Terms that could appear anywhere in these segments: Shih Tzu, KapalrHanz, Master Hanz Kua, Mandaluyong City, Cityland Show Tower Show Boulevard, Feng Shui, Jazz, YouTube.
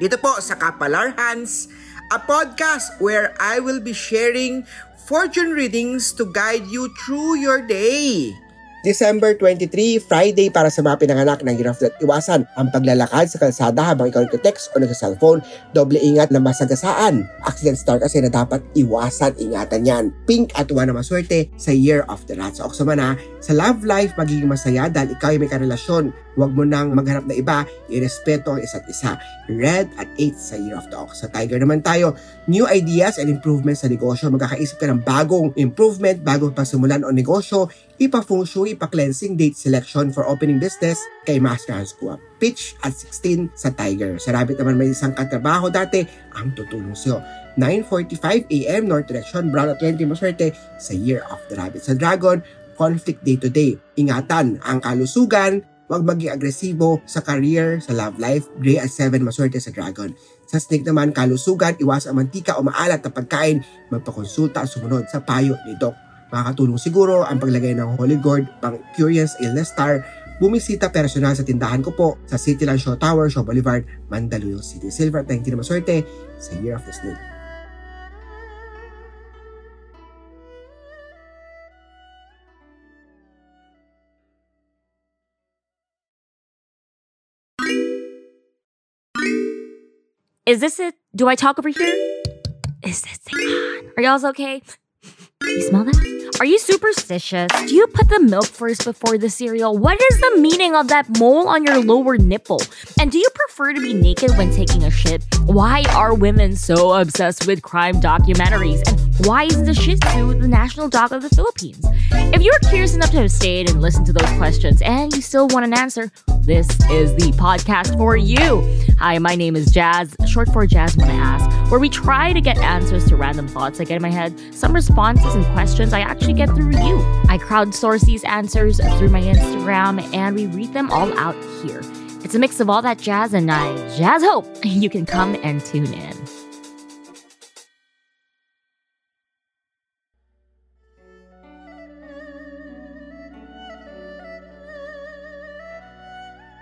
dito po sa KapalrHanz, a podcast where I will be sharing fortune readings to guide you through your day. December 23, Friday para sa mga pinanganak ng hirap na iwasan ang paglalakad sa kalsada habang ikaw nagte-text o nagsa-cellphone. Doble ingat na masagasaan. Accident star kasi na dapat iwasan. Ingatan yan. Pink at tuwa na maswerte sa Year of the Rat. So, oksaman ha, sa love life magiging masaya dahil ikaw ay may karelasyon. Huwag mo nang maghanap na iba. Irespeto ang isa't isa. Red at 8 sa Year of the Ox. Sa Tiger naman tayo, new ideas and improvements sa negosyo. Magkakaisip ka ng bagong improvement bago pa simulan o negosyo. Ipa-feng shui, ipa-cleansing, date selection for opening business kay Master Hanz Kua. Pitch at 16 sa Tiger. Sa Rabbit naman, may isang katrabaho dati ang tutulong sa'yo. 9:45 a.m. North direction, brown at 20 maswerte sa Year of the Rabbit. Sa Dragon, conflict day to day. Ingatan ang kalusugan. Huwag maging agresibo sa career, sa love life. Gray at 7, maswerte sa Dragon. Sa Snake naman, kalusugan, iwas ang mantika o maalat na pagkain. Magpakonsulta at sumunod sa payo ni Doc. Makakatulong siguro ang paglagay ng Holy Gourd, pang Curious Illness Star. Bumisita personal sa tindahan ko po sa Cityland Show Tower Show Boulevard, Mandaluyong City. Silver at 19 na maswerte sa Year of the Snake. Is this it? Do I talk over here? Is this thing on? Are y'all okay? You smell that? Are you superstitious? Do you put the milk first before the cereal? What is the meaning of that mole on your lower nipple? And do you prefer to be naked when taking a shit? Why are women so obsessed with crime documentaries? And why isn't the Shih Tzu the national dog of the Philippines? If you're curious enough to have stayed and listened to those questions and you still want an answer, this is the podcast for you. Hi, my name is Jazz, short for Jazz Wanna Ask, where we try to get answers to random thoughts I get in my head, some responses and questions I actually get through you. I crowdsource these answers through my Instagram, and we read them all out here. It's a mix of all that jazz, and I jazz hope you can come and tune in.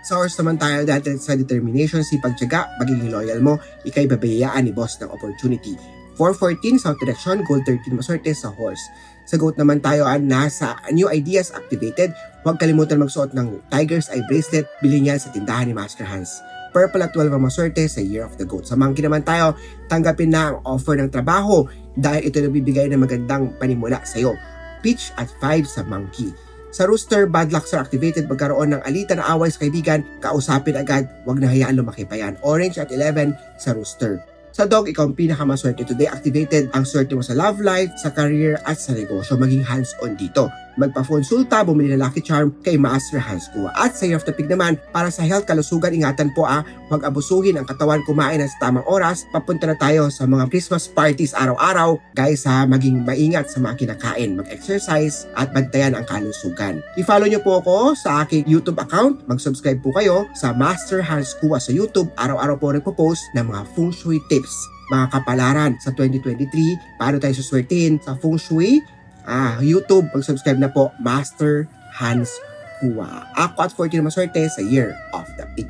Source naman tayo dahil sa determination, sipagtiyaga, magiging loyal mo, ikay babayaan ni boss ng opportunity. 4:14 sa direction, goal 13 maswerte sa horse. Sa goat naman tayo ang nasa new ideas activated. Huwag kalimutan magsuot ng tiger's eye bracelet, bilhin yan sa tindahan ni Master Hanz. Purple at 12 maswerte sa Year of the Goat. Sa monkey naman tayo, tanggapin na ang offer ng trabaho dahil ito nagbibigay ng magandang panimula sa iyo. Pitch at 5 sa monkey. Sa Rooster, bad lucks are activated. Magkaroon ng alita na away sa kaibigan, kausapin agad, huwag na hayaan lumaki pa yan. Orange at 11 sa Rooster. Sa Dog, ikaw ang pinakamaswerte today. Activated ang swerte mo sa love life, sa career at sa negosyo. Maging hands-on dito. Magpa-consulta, bumili ng Lucky Charm kay Master Hanz Kua. At sa Year of the Pig naman, para sa health, kalusugan, ingatan po huwag abusuhin ang katawan, kumain ng tamang oras. Papunta na tayo sa mga Christmas parties araw-araw. Guys maging maingat sa mga kinakain, mag-exercise at bantayan ang kalusugan. I-follow nyo po ako sa aking YouTube account. Mag-subscribe po kayo sa Master Hanz Kua sa YouTube. Araw-araw po nagpo-post ng mga feng shui tips, mga kapalaran sa 2023, paano tayo suswertihin sa feng shui. YouTube, mag-subscribe na po, Master Hanz Kua. Ako at 14 na maswerte sa Year of the Pig.